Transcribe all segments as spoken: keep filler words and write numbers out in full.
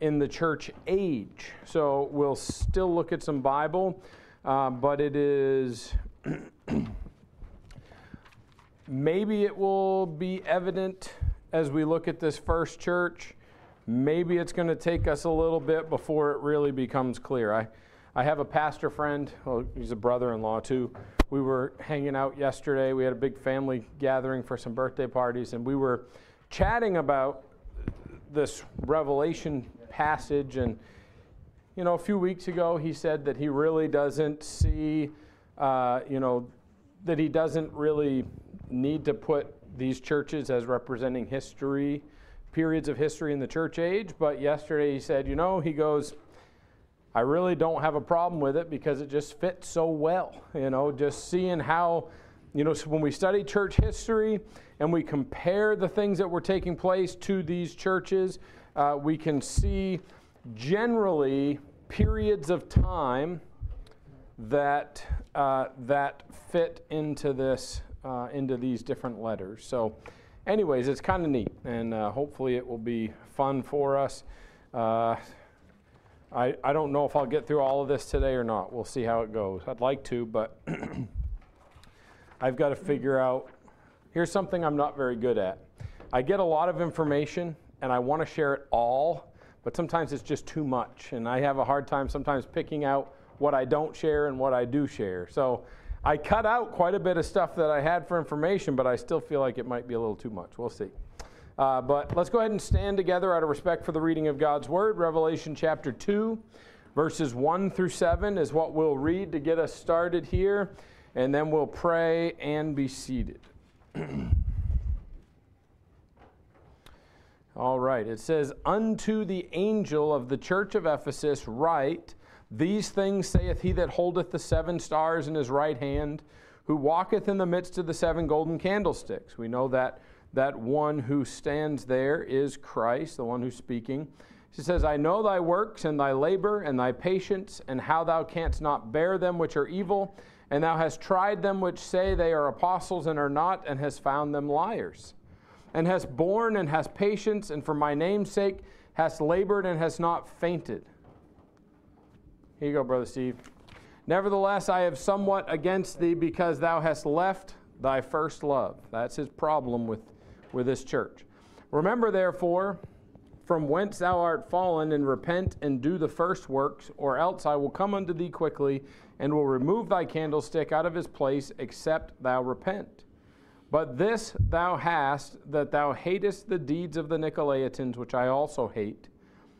in the church age. So we'll still look at some Bible, uh, but it is... Maybe it will be evident as we look at this first church. Maybe it's going to take us a little bit before it really becomes clear. I, I have a pastor friend, well, he's a brother-in-law too. We were hanging out yesterday. We had a big family gathering for some birthday parties, and we were chatting about this Revelation passage. And, you know, a few weeks ago, he said that he really doesn't see, uh, you know, that he doesn't really... need to put these churches as representing history, periods of history in the church age. But yesterday he said, you know, he goes, I really don't have a problem with it because it just fits so well. You know, just seeing how, you know, so when we study church history and we compare the things that were taking place to these churches, uh, we can see generally periods of time that uh, that fit into this Uh, into these different letters. So anyways, it's kind of neat, and uh, hopefully it will be fun for us. Uh, I, I don't know if I'll get through all of this today or not. We'll see how it goes. I'd like to, but I've got to figure out, here's something I'm not very good at. I get a lot of information, and I want to share it all, but sometimes it's just too much, and I have a hard time sometimes picking out what I don't share and what I do share. So I cut out quite a bit of stuff that I had for information, but I still feel like it might be a little too much. We'll see. Uh, but let's go ahead and stand together out of respect for the reading of God's Word. Revelation chapter two, verses one through seven is what we'll read to get us started here, and then we'll pray and be seated. All right. It says, "Unto the angel of the church of Ephesus write, These things saith he that holdeth the seven stars in his right hand, who walketh in the midst of the seven golden candlesticks." We know that that one who stands there is Christ, the one who's speaking. He says, "I know thy works, and thy labor, and thy patience, and how thou canst not bear them which are evil, and thou hast tried them which say they are apostles and are not, and hast found them liars, and hast borne and hast patience, and for my name's sake hast labored and hast not fainted." Here you go, Brother Steve. "Nevertheless, I have somewhat against thee, because thou hast left thy first love." That's his problem with, with this church. "Remember, therefore, from whence thou art fallen, and repent and do the first works, or else I will come unto thee quickly, and will remove thy candlestick out of his place, except thou repent. But this thou hast, that thou hatest the deeds of the Nicolaitans, which I also hate.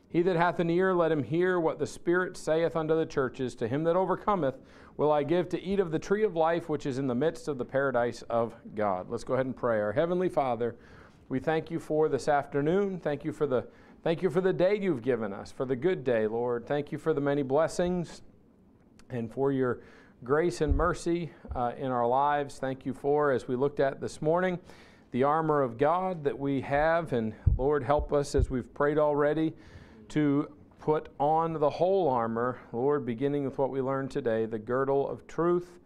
He that hath an ear, let him hear what the Spirit saith unto the churches. To him that overcometh will I give to eat of the tree of life, which is in the midst of the paradise of God." Let's go ahead and pray. Our Heavenly Father, we thank you for this afternoon. Thank you for the, thank you for the day you've given us, for the good day, Lord. Thank you for the many blessings and for your grace and mercy uh, in our lives. Thank you for, as we looked at this morning, the armor of God that we have. And Lord, help us, as we've prayed already, to put on the whole armor, Lord, beginning with what we learned today, the girdle of truth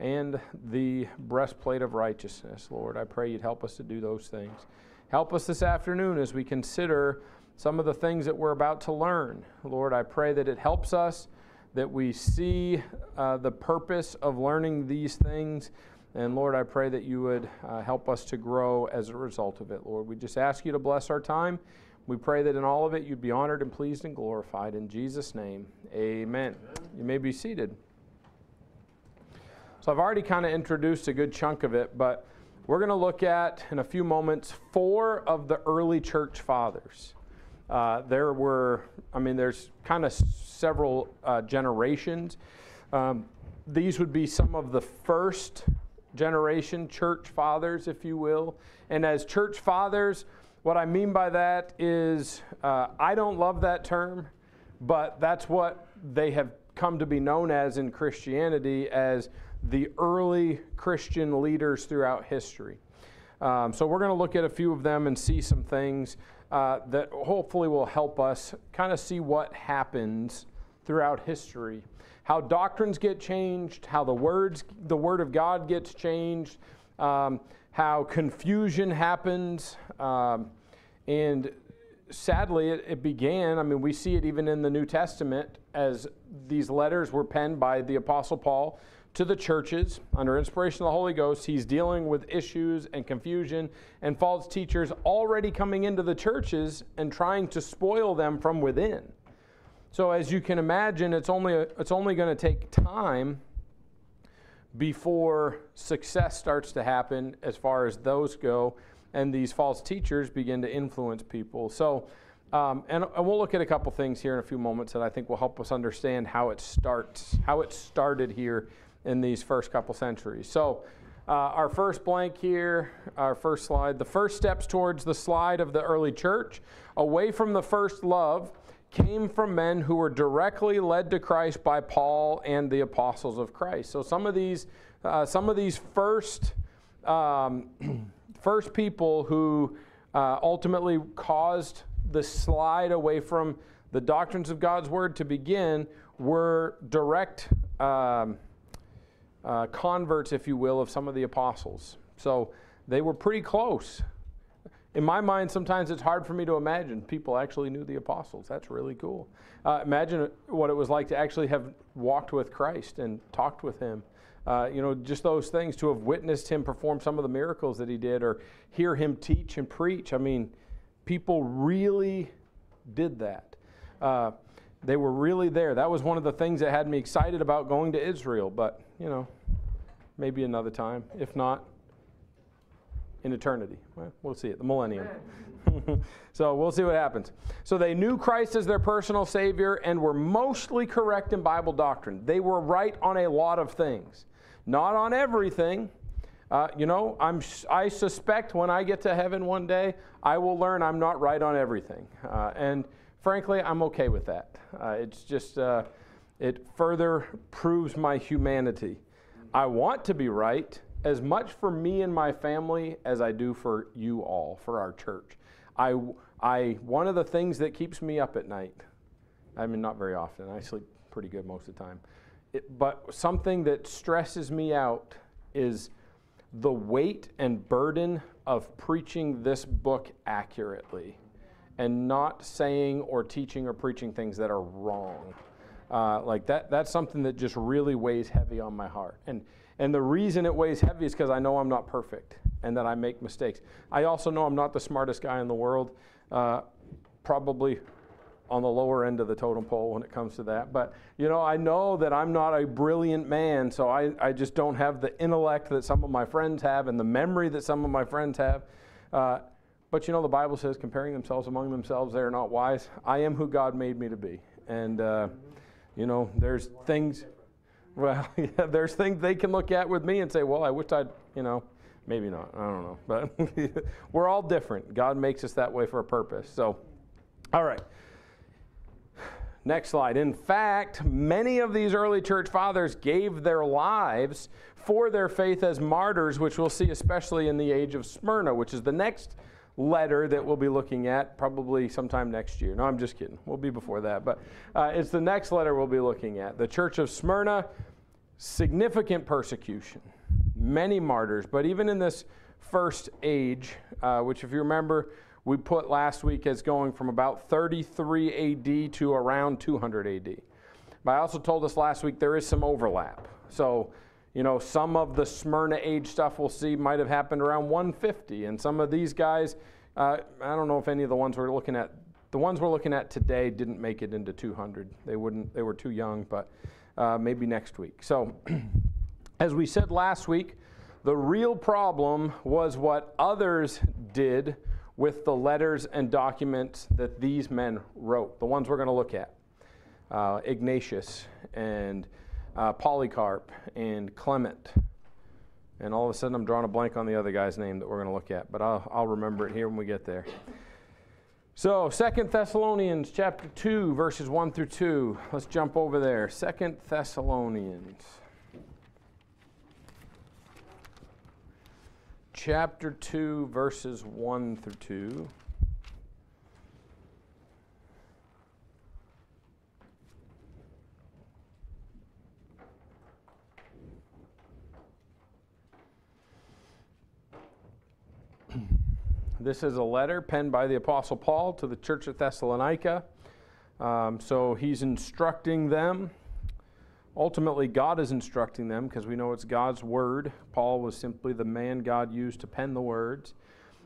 and the breastplate of righteousness. Lord, I pray you'd help us to do those things. Help us this afternoon as we consider some of the things that we're about to learn. Lord, I pray that it helps us, that we see uh, the purpose of learning these things. And Lord, I pray that you would uh, help us to grow as a result of it, Lord. We just ask you to bless our time. We pray that in all of it you'd be honored and pleased and glorified. In Jesus' name, amen. You may be seated. So I've already kind of introduced a good chunk of it, but we're going to look at, in a few moments, four of the early church fathers. Uh, there were, I mean, there's kind of several uh, generations. Um, these would be some of the first generation church fathers, if you will. And as church fathers... what I mean by that is, uh, I don't love that term, but that's what they have come to be known as in Christianity, as the early Christian leaders throughout history. Um, so we're going to look at a few of them and see some things uh, that hopefully will help us kind of see what happens throughout history, how doctrines get changed, how the words, the Word of God gets changed, um, how confusion happens, um, and sadly, it, it began, I mean, we see it even in the New Testament, as these letters were penned by the Apostle Paul to the churches under inspiration of the Holy Ghost. He's dealing with issues and confusion and false teachers already coming into the churches and trying to spoil them from within. So as you can imagine, it's only a, it's only going to take time before success starts to happen as far as those go, and these false teachers begin to influence people. So, um, and, and we'll look at a couple things here in a few moments that I think will help us understand how it starts, how it started here in these first couple centuries. So uh, our first blank here, our first slide, the first steps towards the slide of the early church, away from the first love, came from men who were directly led to Christ by Paul and the apostles of Christ. So some of these, uh, some of these first, um, first people who uh, ultimately caused the slide away from the doctrines of God's word to begin were direct um, uh, converts, if you will, of some of the apostles. So they were pretty close. In my mind, sometimes it's hard for me to imagine people actually knew the apostles. That's really cool. Uh, imagine what it was like to actually have walked with Christ and talked with him. Uh, you know, just those things, to have witnessed him perform some of the miracles that he did or hear him teach and preach. I mean, people really did that. Uh, they were really there. That was one of the things that had me excited about going to Israel. But, you know, maybe another time, if not in eternity. Well, we'll see it, the millennium. So we'll see what happens. So they knew Christ as their personal Savior and were mostly correct in Bible doctrine. They were right on a lot of things. Not on everything. Uh, you know, I'm, I suspect when I get to heaven one day, I will learn I'm not right on everything. Uh, and frankly, I'm okay with that. Uh, it's just, uh, it further proves my humanity. I want to be right, as much for me and my family as I do for you all, for our church. I, I, one of the things that keeps me up at night, I mean, not very often, I sleep pretty good most of the time, it, but something that stresses me out is the weight and burden of preaching this book accurately and not saying or teaching or preaching things that are wrong. Uh, like that, that's something that just really weighs heavy on my heart. And And the reason it weighs heavy is because I know I'm not perfect and that I make mistakes. I also know I'm not the smartest guy in the world, uh, probably on the lower end of the totem pole when it comes to that. But, you know, I know that I'm not a brilliant man, so I, I just don't have the intellect that some of my friends have and the memory that some of my friends have. Uh, but, you know, the Bible says, comparing themselves among themselves, they are not wise. I am who God made me to be. And, uh, you know, there's things... Well, yeah, there's things they can look at with me and say, well, I wish I'd, you know, maybe not. I don't know. But we're all different. God makes us that way for a purpose. So, all right. Next slide. In fact, many of these early church fathers gave their lives for their faith as martyrs, which we'll see especially in the age of Smyrna, which is the next letter that we'll be looking at probably sometime next year. No, I'm just kidding. We'll be before that. But uh, it's the next letter we'll be looking at. The Church of Smyrna, significant persecution, many martyrs. But even in this first age, uh, which if you remember, we put last week as going from about thirty-three A D to around two hundred A D. But I also told us last week there is some overlap. So, you know, some of the Smyrna age stuff we'll see might have happened around one fifty. And some of these guys, uh, I don't know if any of the ones we're looking at, the ones we're looking at today didn't make it into two hundred. They wouldn't, they were too young, but uh, maybe next week. So, as we said last week, the real problem was what others did with the letters and documents that these men wrote, the ones we're going to look at. Uh, Ignatius and... Uh, Polycarp and Clement. And all of a sudden I'm drawing a blank on the other guy's name that we're going to look at, but I'll, I'll remember it here when we get there. So Second Thessalonians chapter two, verses one through two. Let's jump over there. Second Thessalonians chapter two, verses one through two. This is a letter penned by the Apostle Paul to the church of Thessalonica. Um, so he's instructing them. Ultimately, God is instructing them because we know it's God's word. Paul was simply the man God used to pen the words.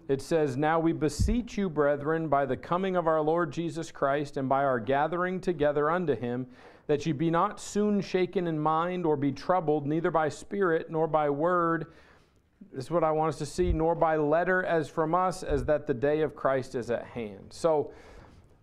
It says, "Now we beseech you, brethren, by the coming of our Lord Jesus Christ and by our gathering together unto him, that ye be not soon shaken in mind or be troubled, neither by spirit nor by word," this is what I want us to see, "nor by letter as from us, as that the day of Christ is at hand." So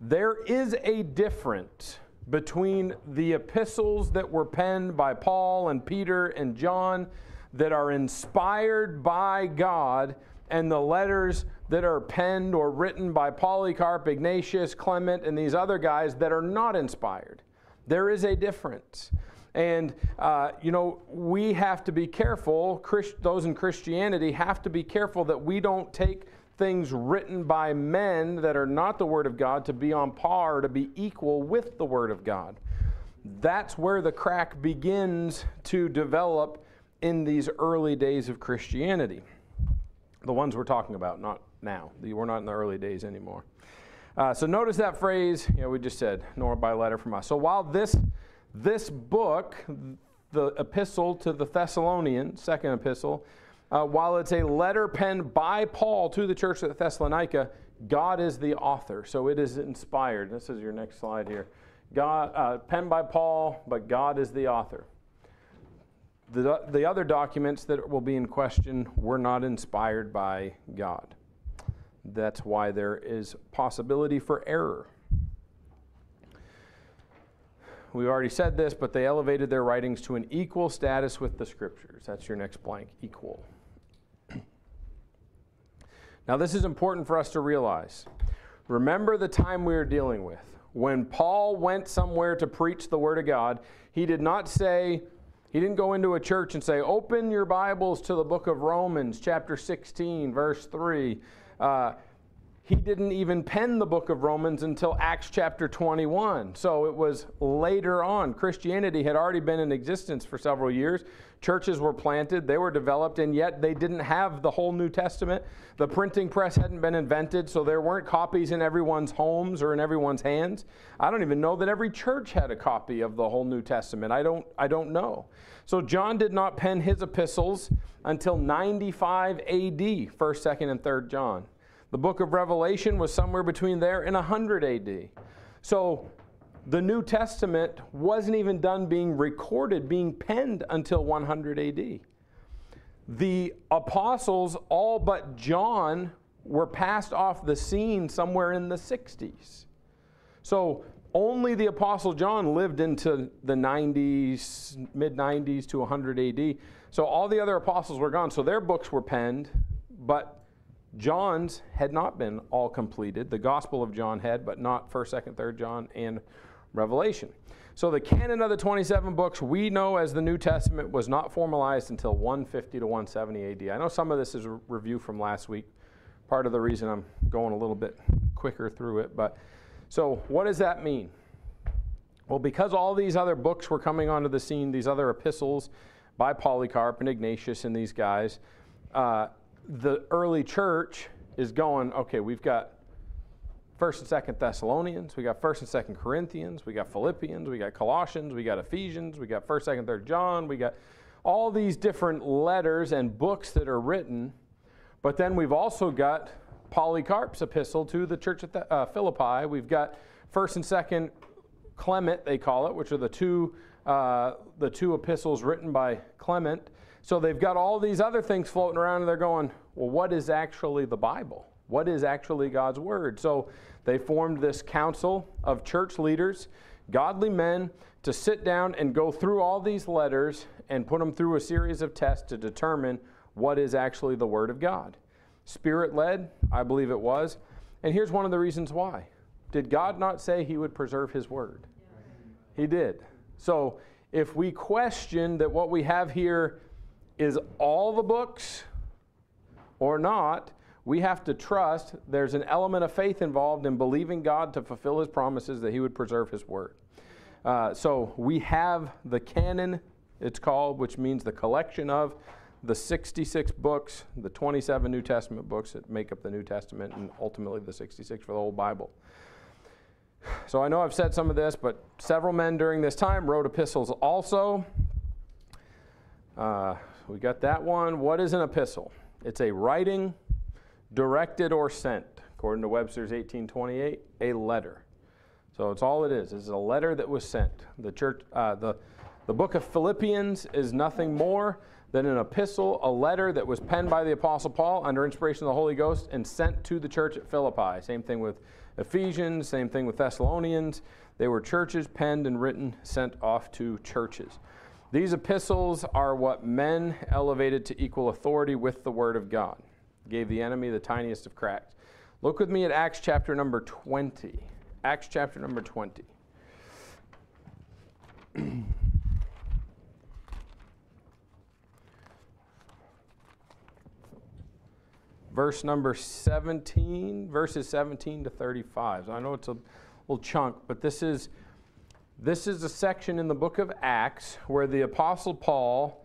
there is a difference between the epistles that were penned by Paul and Peter and John that are inspired by God and the letters that are penned or written by Polycarp, Ignatius, Clement, and these other guys that are not inspired. There is a difference. And, uh, you know, we have to be careful, Christ, those in Christianity have to be careful that we don't take things written by men that are not the Word of God to be on par, to be equal with the Word of God. That's where the crack begins to develop in these early days of Christianity. The ones we're talking about, not now. We're not in the early days anymore. Uh, so notice that phrase, you know, we just said, nor by letter from us. So while this, this book, the epistle to the Thessalonians, second epistle, uh, while it's a letter penned by Paul to the church of Thessalonica, God is the author. So it is inspired. This is your next slide here. God, uh, penned by Paul, but God is the author. The, the other documents that will be in question were not inspired by God. That's why there is possibility for error. We already said this, but they elevated their writings to an equal status with the Scriptures. That's your next blank, equal. Now this is important for us to realize. Remember the time we are dealing with. When Paul went somewhere to preach the Word of God, he did not say, he didn't go into a church and say, open your Bibles to the book of Romans, chapter sixteen, verse three. Uh, he didn't even pen the book of Romans until Acts chapter twenty-one. So it was later on. Christianity had already been in existence for several years. Churches were planted. They were developed, and yet they didn't have the whole New Testament. The printing press hadn't been invented, so there weren't copies in everyone's homes or in everyone's hands. I don't even know that every church had a copy of the whole New Testament. I don't, I don't know. So John did not pen his epistles until ninety-five A D, first, second, and third John. The book of Revelation was somewhere between there and one hundred A D. So the New Testament wasn't even done being recorded, being penned until one hundred A D. The apostles, all but John, were passed off the scene somewhere in the sixties. So only the Apostle John lived into the nineties, mid nineties to one hundred A D. So all the other apostles were gone. So their books were penned, but John's had not been all completed. The Gospel of John had, but not first, second, third John, and Revelation. So the canon of the twenty-seven books we know as the New Testament was not formalized until one fifty to one seventy A D. I know some of this is a review from last week. Part of the reason I'm going a little bit quicker through it. But so what does that mean? Well, because all these other books were coming onto the scene, these other epistles by Polycarp and Ignatius and these guys, uh, the early church is going, okay, we've got first and second Thessalonians, we got first and second Corinthians, we got Philippians, we got Colossians, we got Ephesians, we got first, second, third John, we got all these different letters and books that are written, but then we've also got Polycarp's epistle to the church of the, uh, Philippi, we've got first and second Clement, they call it, which are the two, uh, the two epistles written by Clement. So they've got all these other things floating around, and they're going, well, what is actually the Bible? What is actually God's Word? So they formed this council of church leaders, godly men, to sit down and go through all these letters and put them through a series of tests to determine what is actually the Word of God. Spirit-led, I believe it was. And here's one of the reasons why. Did God not say He would preserve His Word? He did. So if we question that what we have here is all the books or not, we have to trust there's an element of faith involved in believing God to fulfill His promises that He would preserve His Word. Uh, so we have the canon, it's called, which means the collection of the sixty-six books, the twenty-seven New Testament books that make up the New Testament, and ultimately the sixty-six for the whole Bible. So I know I've said some of this, but several men during this time wrote epistles also. Uh, we got that one. What is an epistle? It's a writing, directed or sent, according to Webster's eighteen twenty-eight, a letter. So it's all it is. It's a letter that was sent. The church, uh, the the book of Philippians is nothing more than an epistle, a letter that was penned by the Apostle Paul under inspiration of the Holy Ghost and sent to the church at Philippi. Same thing with Ephesians, same thing with Thessalonians. They were churches penned and written, sent off to churches. These epistles are what men elevated to equal authority with the Word of God. Gave the enemy the tiniest of cracks. Look with me at Acts chapter number twenty. Acts chapter number twenty. Verse number seventeen, verses seventeen to thirty-five. So I know it's a little chunk, but this is, this is a section in the book of Acts where the Apostle Paul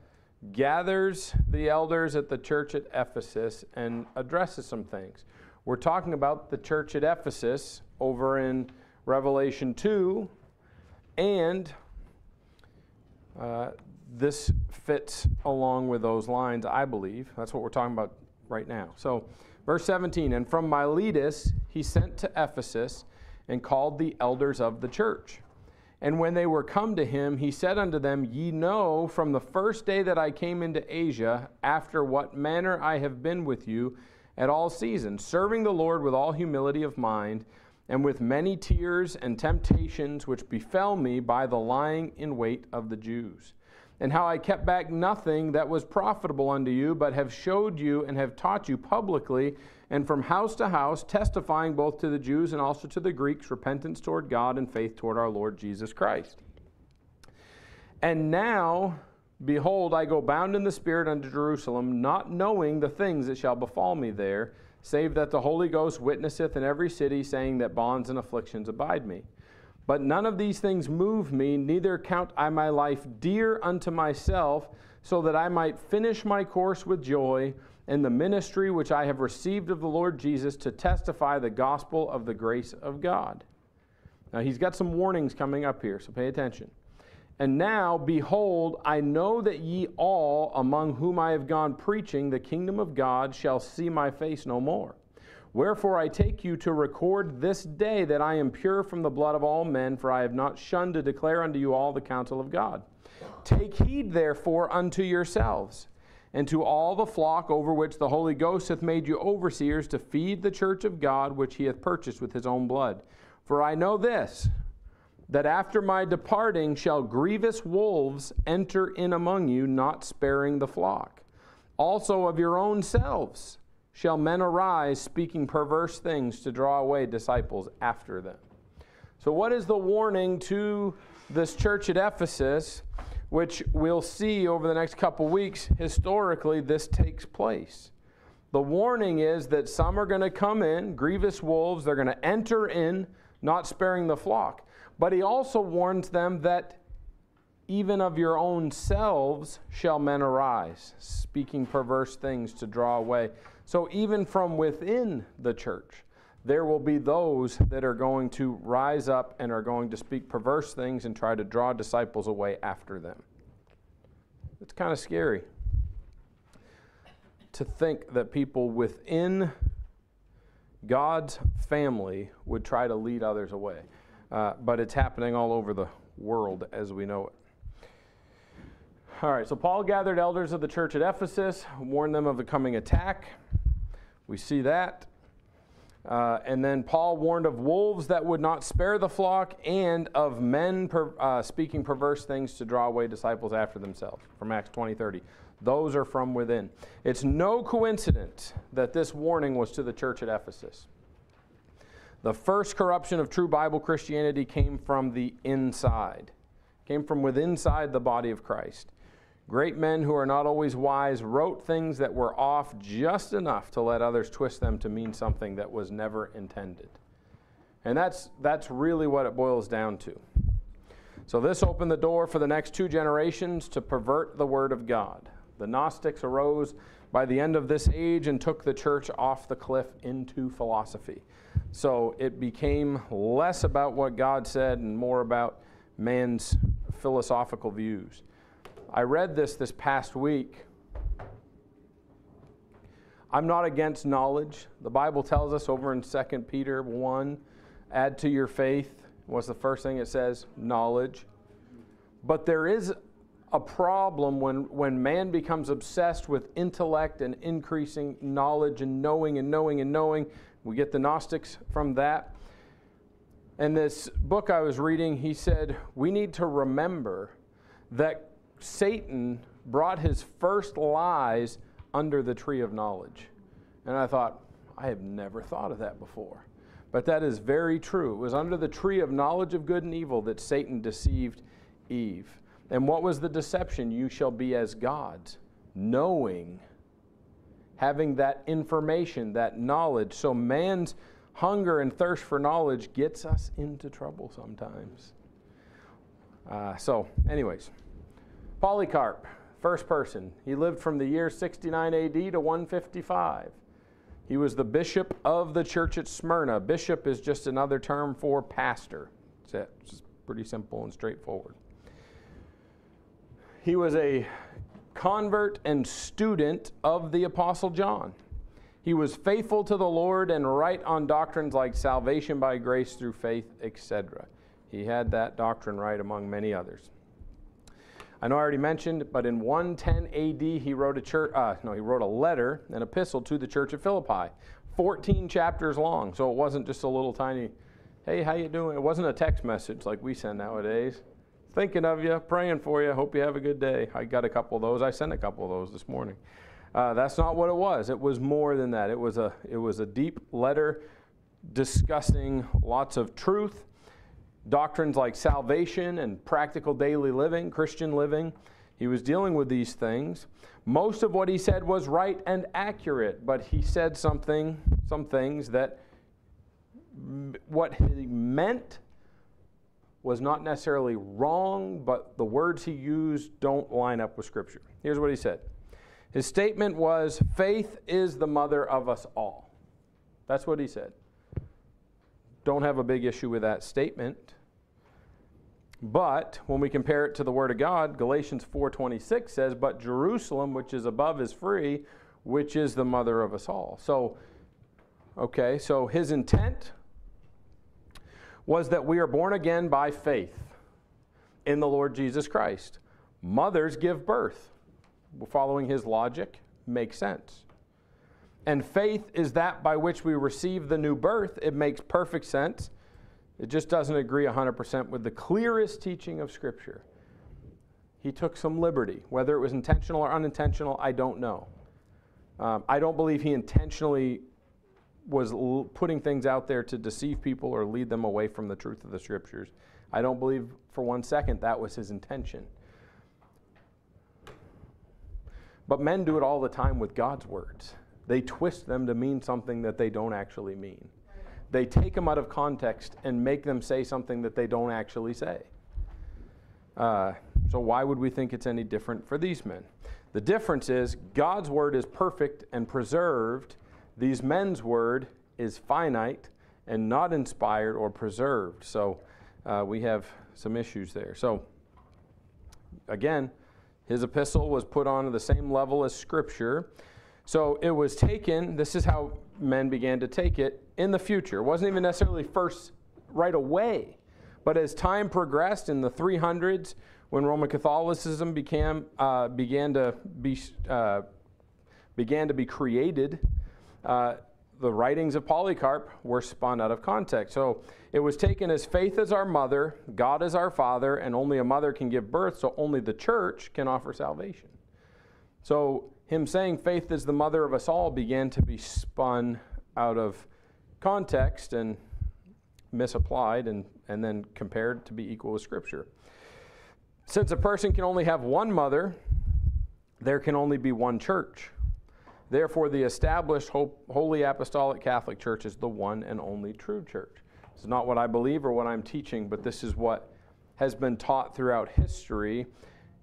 gathers the elders at the church at Ephesus and addresses some things. We're talking about the church at Ephesus over in Revelation two, and uh, this fits along with those lines, I believe. That's what we're talking about right now. So, verse seventeen, and from Miletus he sent to Ephesus and called the elders of the church. And when they were come to him, he said unto them, Ye know from the first day that I came into Asia, after what manner I have been with you at all seasons, serving the Lord with all humility of mind, and with many tears and temptations which befell me by the lying in wait of the Jews. And how I kept back nothing that was profitable unto you, but have showed you and have taught you publicly, and from house to house, testifying both to the Jews and also to the Greeks, repentance toward God and faith toward our Lord Jesus Christ. And now, behold, I go bound in the Spirit unto Jerusalem, not knowing the things that shall befall me there, save that the Holy Ghost witnesseth in every city, saying that bonds and afflictions abide me. But none of these things move me, neither count I my life dear unto myself, so that I might finish my course with joy in the ministry which I have received of the Lord Jesus to testify the gospel of the grace of God. Now he's got some warnings coming up here, so pay attention. And now, behold, I know that ye all, among whom I have gone preaching the kingdom of God, shall see my face no more. Wherefore I take you to record this day that I am pure from the blood of all men, for I have not shunned to declare unto you all the counsel of God. Take heed therefore unto yourselves, and to all the flock over which the Holy Ghost hath made you overseers, to feed the church of God which he hath purchased with his own blood. For I know this, that after my departing shall grievous wolves enter in among you, not sparing the flock. Also of your own selves shall men arise, speaking perverse things, to draw away disciples after them. So what is the warning to this church at Ephesus, which we'll see over the next couple weeks? Historically, this takes place. The warning is that some are going to come in, grievous wolves, they're going to enter in, not sparing the flock. But he also warns them that even of your own selves shall men arise, speaking perverse things to draw away. So even from within the church, there will be those that are going to rise up and are going to speak perverse things and try to draw disciples away after them. It's kind of scary to think that people within God's family would try to lead others away. Uh, but it's happening all over the world as we know it. All right, so Paul gathered elders of the church at Ephesus, warned them of the coming attack. We see that. Uh, and then Paul warned of wolves that would not spare the flock and of men per, uh, speaking perverse things to draw away disciples after themselves, from Acts twenty thirty. Those are from within. It's no coincidence that this warning was to the church at Ephesus. The first corruption of true Bible Christianity came from the inside, came from within inside the body of Christ. Great men who are not always wise wrote things that were off just enough to let others twist them to mean something that was never intended. And that's, that's really what it boils down to. So this opened the door for the next two generations to pervert the Word of God. The Gnostics arose by the end of this age and took the church off the cliff into philosophy. So it became less about what God said and more about man's philosophical views. I read this this past week. I'm not against knowledge. The Bible tells us over in Second Peter one, add to your faith. What's the first thing it says? Knowledge. But there is a problem when, when man becomes obsessed with intellect and increasing knowledge and knowing and knowing and knowing. We get the Gnostics from that. And this book I was reading, he said, we need to remember that Satan brought his first lies under the tree of knowledge. And I thought, I have never thought of that before. But that is very true. It was under the tree of knowledge of good and evil that Satan deceived Eve. And what was the deception? You shall be as gods, knowing, having that information, that knowledge. So man's hunger and thirst for knowledge gets us into trouble sometimes. Uh, so, anyways, Polycarp, first person. He lived from the year sixty-nine A D to one fifty-five. He was the bishop of the church at Smyrna. Bishop is just another term for pastor. That's it. It's just pretty simple and straightforward. He was a convert and student of the Apostle John. He was faithful to the Lord and right on doctrines like salvation by grace through faith, et cetera. He had that doctrine right among many others. I know I already mentioned, but in one ten A D he wrote a church. Uh, no, he wrote a letter, an epistle to the church of Philippi, fourteen chapters long. So it wasn't just a little tiny, "Hey, how you doing?" It wasn't a text message like we send nowadays. Thinking of you, praying for you, hope you have a good day. I got a couple of those. I sent a couple of those this morning. Uh, that's not what it was. It was more than that. It was a it was a deep letter discussing lots of truth, doctrines like salvation and practical daily living, Christian living. He was dealing with these things. Most of what he said was right and accurate, but he said something, some things that what he meant was not necessarily wrong, but the words he used don't line up with Scripture. Here's what he said. His statement was, faith is the mother of us all. That's what he said. Don't have a big issue with that statement. But when we compare it to the Word of God, Galatians four twenty-six says, but Jerusalem, which is above, is free, which is the mother of us all. So, okay, so his intent was that we are born again by faith in the Lord Jesus Christ. Mothers give birth. Following his logic, makes sense. And faith is that by which we receive the new birth. It makes perfect sense. It just doesn't agree one hundred percent with the clearest teaching of Scripture. He took some liberty. Whether it was intentional or unintentional, I don't know. Um, I don't believe he intentionally was l- putting things out there to deceive people or lead them away from the truth of the Scriptures. I don't believe for one second that was his intention. But men do it all the time with God's words. They twist them to mean something that they don't actually mean. They take them out of context and make them say something that they don't actually say. Uh, so why would we think it's any different for these men? The difference is God's word is perfect and preserved. These men's word is finite and not inspired or preserved. So uh, we have some issues there. So again, his epistle was put on to the same level as Scripture. So it was taken, this is how men began to take it, in the future. It wasn't even necessarily first right away. But as time progressed in the three hundreds, when Roman Catholicism became, uh, began, to be, uh, began to be created, uh, the writings of Polycarp were spun out of context. So it was taken as faith is our mother, God is our father, and only a mother can give birth, so only the church can offer salvation. So him saying faith is the mother of us all began to be spun out of context and misapplied and, and then compared to be equal with Scripture. Since a person can only have one mother, there can only be one church. Therefore, the established Holy Apostolic Catholic Church is the one and only true church. This is not what I believe or what I'm teaching, but this is what has been taught throughout history.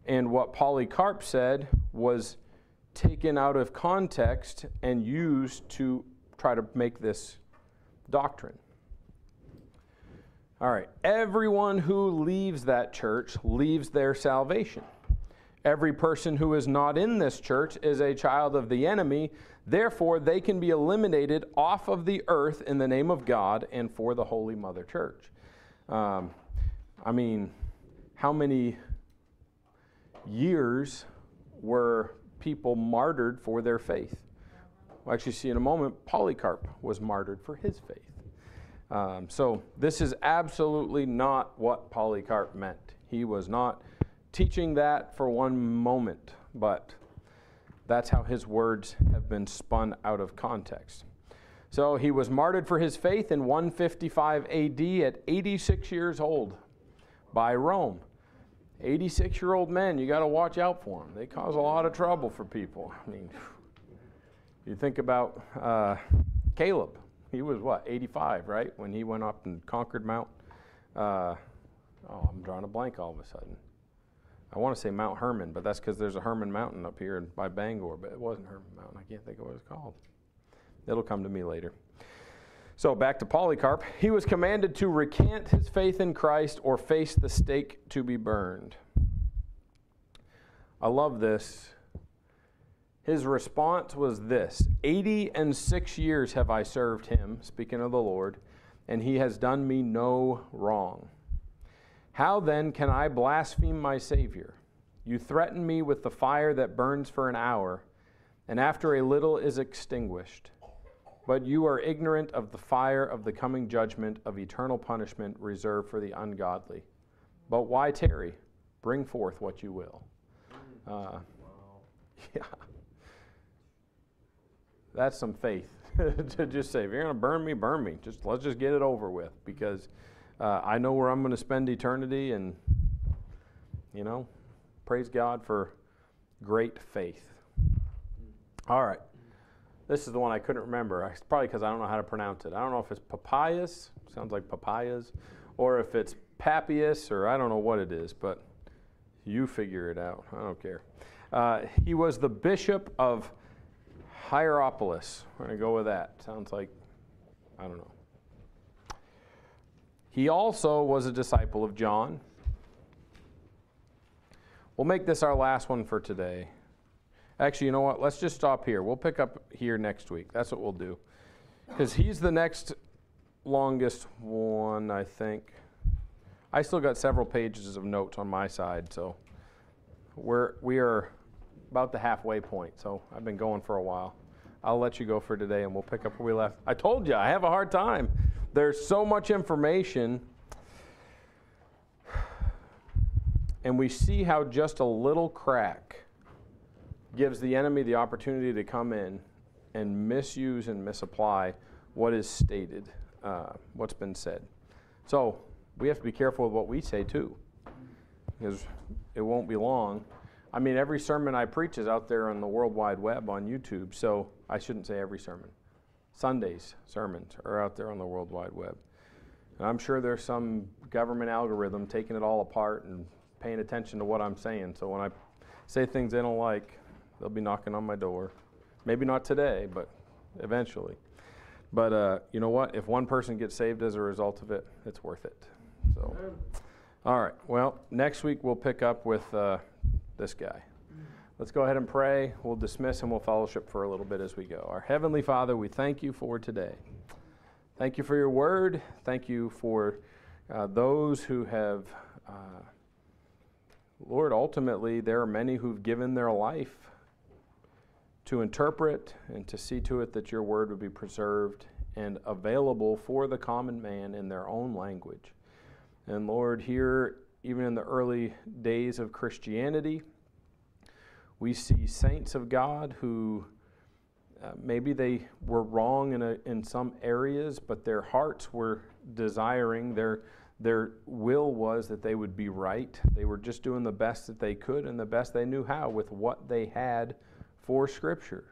And what Polycarp said was taken out of context and used to try to make this doctrine. All right, everyone who leaves that church leaves their salvation. Every person who is not in this church is a child of the enemy. Therefore, they can be eliminated off of the earth in the name of God and for the Holy Mother Church. Um, I mean, how many years were people martyred for their faith? We'll actually see in a moment, Polycarp was martyred for his faith. Um, so this is absolutely not what Polycarp meant. He was not teaching that for one moment, but that's how his words have been spun out of context. So he was martyred for his faith in one fifty-five A D at eighty-six years old by Rome. eighty-six-year-old men, you got to watch out for them. They cause a lot of trouble for people. I mean, you think about uh, Caleb. He was, what, eighty-five, right, when he went up and conquered Mount... Uh, oh, I'm drawing a blank all of a sudden. I want to say Mount Hermon, but that's because there's a Hermon Mountain up here by Bangor, but it wasn't Hermon Mountain. I can't think of what it's called. It'll come to me later. So back to Polycarp. He was commanded to recant his faith in Christ or face the stake to be burned. I love this. His response was this: Eighty and six years have I served him, speaking of the Lord, and he has done me no wrong. How then can I blaspheme my Savior? You threaten me with the fire that burns for an hour, and after a little is extinguished. But you are ignorant of the fire of the coming judgment of eternal punishment reserved for the ungodly. But why tarry? Bring forth what you will. Uh, wow. Yeah. That's some faith to just say, if you're going to burn me, burn me. Just, let's just get it over with, because Uh, I know where I'm going to spend eternity, and, you know, praise God for great faith. All right. This is the one I couldn't remember. It's probably because I don't know how to pronounce it. I don't know if it's Papias, sounds like papayas, or if it's Papias, or I don't know what it is, but you figure it out. I don't care. Uh, he was the bishop of Hierapolis. We're going to go with that. Sounds like, I don't know. He also was a disciple of John. We'll make this our last one for today. Actually, you know what? Let's just stop here. We'll pick up here next week. That's what we'll do. Because he's the next longest one, I think. I still got several pages of notes on my side, so we're, we are about the halfway point. So I've been going for a while. I'll let you go for today, and we'll pick up where we left. I told you, I have a hard time. There's so much information, and we see how just a little crack gives the enemy the opportunity to come in and misuse and misapply what is stated, uh, what's been said. So we have to be careful with what we say too, because it won't be long. I mean, every sermon I preach is out there on the World Wide Web on YouTube, so I shouldn't say every sermon. Sunday's sermons are out there on the World Wide Web. And I'm sure there's some government algorithm taking it all apart and paying attention to what I'm saying. So when I say things they don't like, they'll be knocking on my door. Maybe not today, but eventually. But uh, you know what? If one person gets saved as a result of it, it's worth it. So, all right. Well, next week we'll pick up with uh, this guy. Let's go ahead and pray. We'll dismiss and we'll fellowship for a little bit as we go. Our Heavenly Father, we thank you for today. Thank you for your word. Thank you for uh, those who have, uh, Lord, ultimately there are many who've given their life to interpret and to see to it that your word would be preserved and available for the common man in their own language. And Lord, here, even in the early days of Christianity, we see saints of God who uh, maybe they were wrong in, a, in some areas, but their hearts were desiring, their, their will was that they would be right. They were just doing the best that they could and the best they knew how with what they had for Scripture,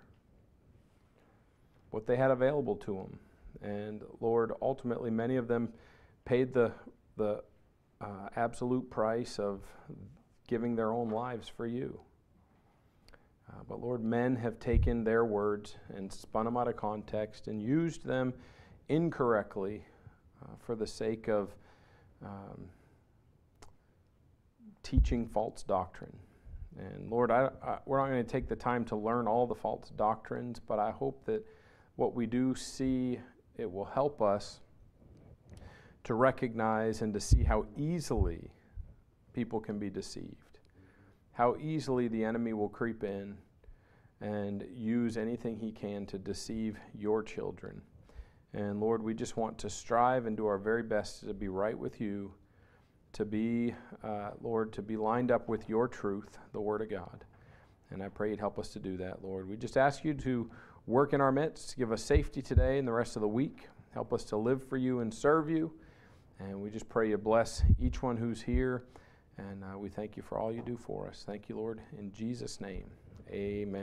what they had available to them. And Lord, ultimately many of them paid the, the uh, absolute price of giving their own lives for you. Uh, but Lord, men have taken their words and spun them out of context and used them incorrectly uh, for the sake of um, teaching false doctrine. And Lord, I, I, we're not going to take the time to learn all the false doctrines, but I hope that what we do see, it will help us to recognize and to see how easily people can be deceived, how easily the enemy will creep in and use anything he can to deceive your children. And Lord, we just want to strive and do our very best to be right with you, to be, uh, Lord, to be lined up with your truth, the Word of God. And I pray you'd help us to do that, Lord. We just ask you to work in our midst, give us safety today and the rest of the week. Help us to live for you and serve you. And we just pray you bless each one who's here. And uh, we thank you for all you do for us. Thank you, Lord. In Jesus' name, amen.